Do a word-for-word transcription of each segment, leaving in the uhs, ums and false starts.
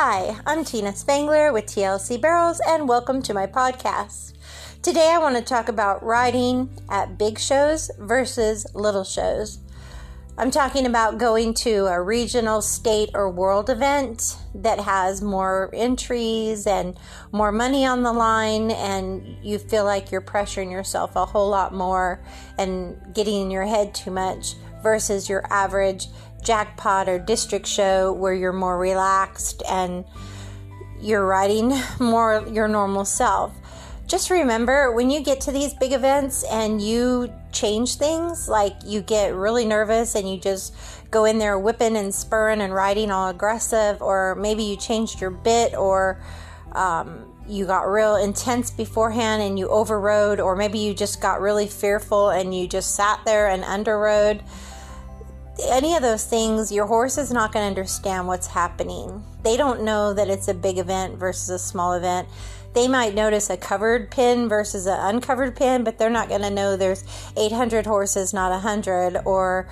Hi, I'm Tina Spangler with T L C Barrels, and welcome to my podcast. Today I want to talk about riding at big shows versus little shows. I'm talking about going to a regional, state, or world event that has more entries and more money on the line, and you feel like you're pressuring yourself a whole lot more and getting in your head too much versus your average jackpot or district show where you're more relaxed and you're riding more your normal self. Just remember, when you get to these big events and you change things, like you get really nervous and you just go in there whipping and spurring and riding all aggressive, or maybe you changed your bit, or um, you got real intense beforehand and you overrode, or maybe you just got really fearful and you just sat there and underrode. Any of those things, your horse is not going to understand what's happening. They don't know that it's a big event versus a small event. They might notice a covered pin versus an uncovered pin, but they're not going to know there's eight hundred horses, not one hundred, or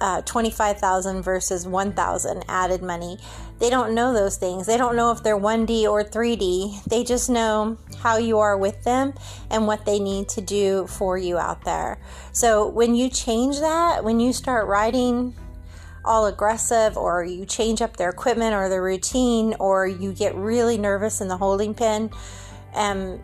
uh, twenty-five thousand versus one thousand added money. They don't know those things. They don't know if they're one D or three D. They just know how you are with them and what they need to do for you out there. So when you change that, when you start riding all aggressive, or you change up their equipment or their routine, or you get really nervous in the holding pen, um,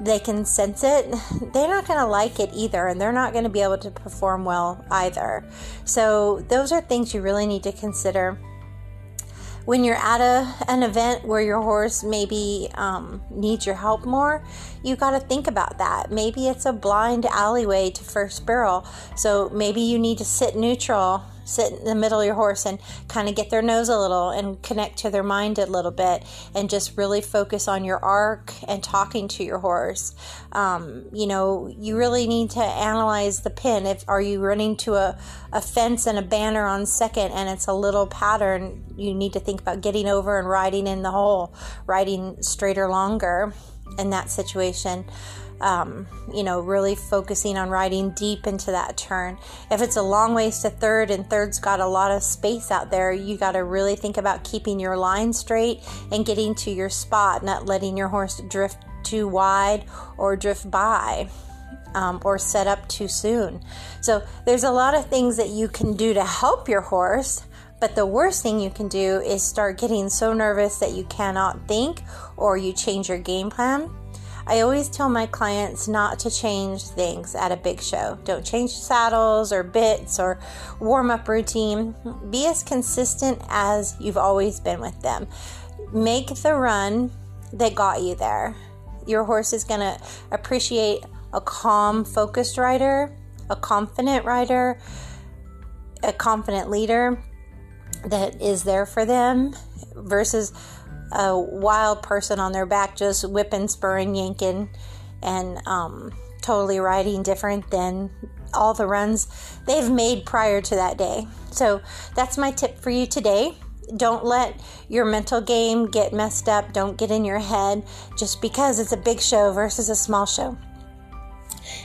they can sense it. They're not going to like it either, and they're not going to be able to perform well either. So those are things you really need to consider. When you're at a, an event where your horse maybe um, needs your help more, you got to think about that. Maybe it's a blind alleyway to first barrel, so maybe you need to sit neutral, sit in the middle of your horse and kind of get their nose a little and connect to their mind a little bit and just really focus on your arc and talking to your horse. Um, you know, you really need to analyze the pin. If are you running to a, a fence and a banner on second and it's a little pattern, you need to think about getting over and riding in the hole, riding straighter longer in that situation. Um, you know, really focusing on riding deep into that turn. If it's a long ways to third and third's got a lot of space out there, you got to really think about keeping your line straight and getting to your spot, not letting your horse drift too wide or drift by um, or set up too soon. So there's a lot of things that you can do to help your horse, but the worst thing you can do is start getting so nervous that you cannot think or you change your game plan. I always tell my clients not to change things at a big show. Don't change saddles or bits or warm-up routine. Be as consistent as you've always been with them. Make the run that got you there. Your horse is going to appreciate a calm, focused rider, a confident rider, a confident leader that is there for them versus a wild person on their back just whipping, spurring, yanking, and um, totally riding different than all the runs they've made prior to that day. So that's my tip for you today. Don't let your mental game get messed up. Don't get in your head just because it's a big show versus a small show.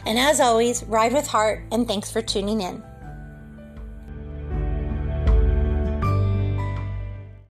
And as always, ride with heart, and thanks for tuning in.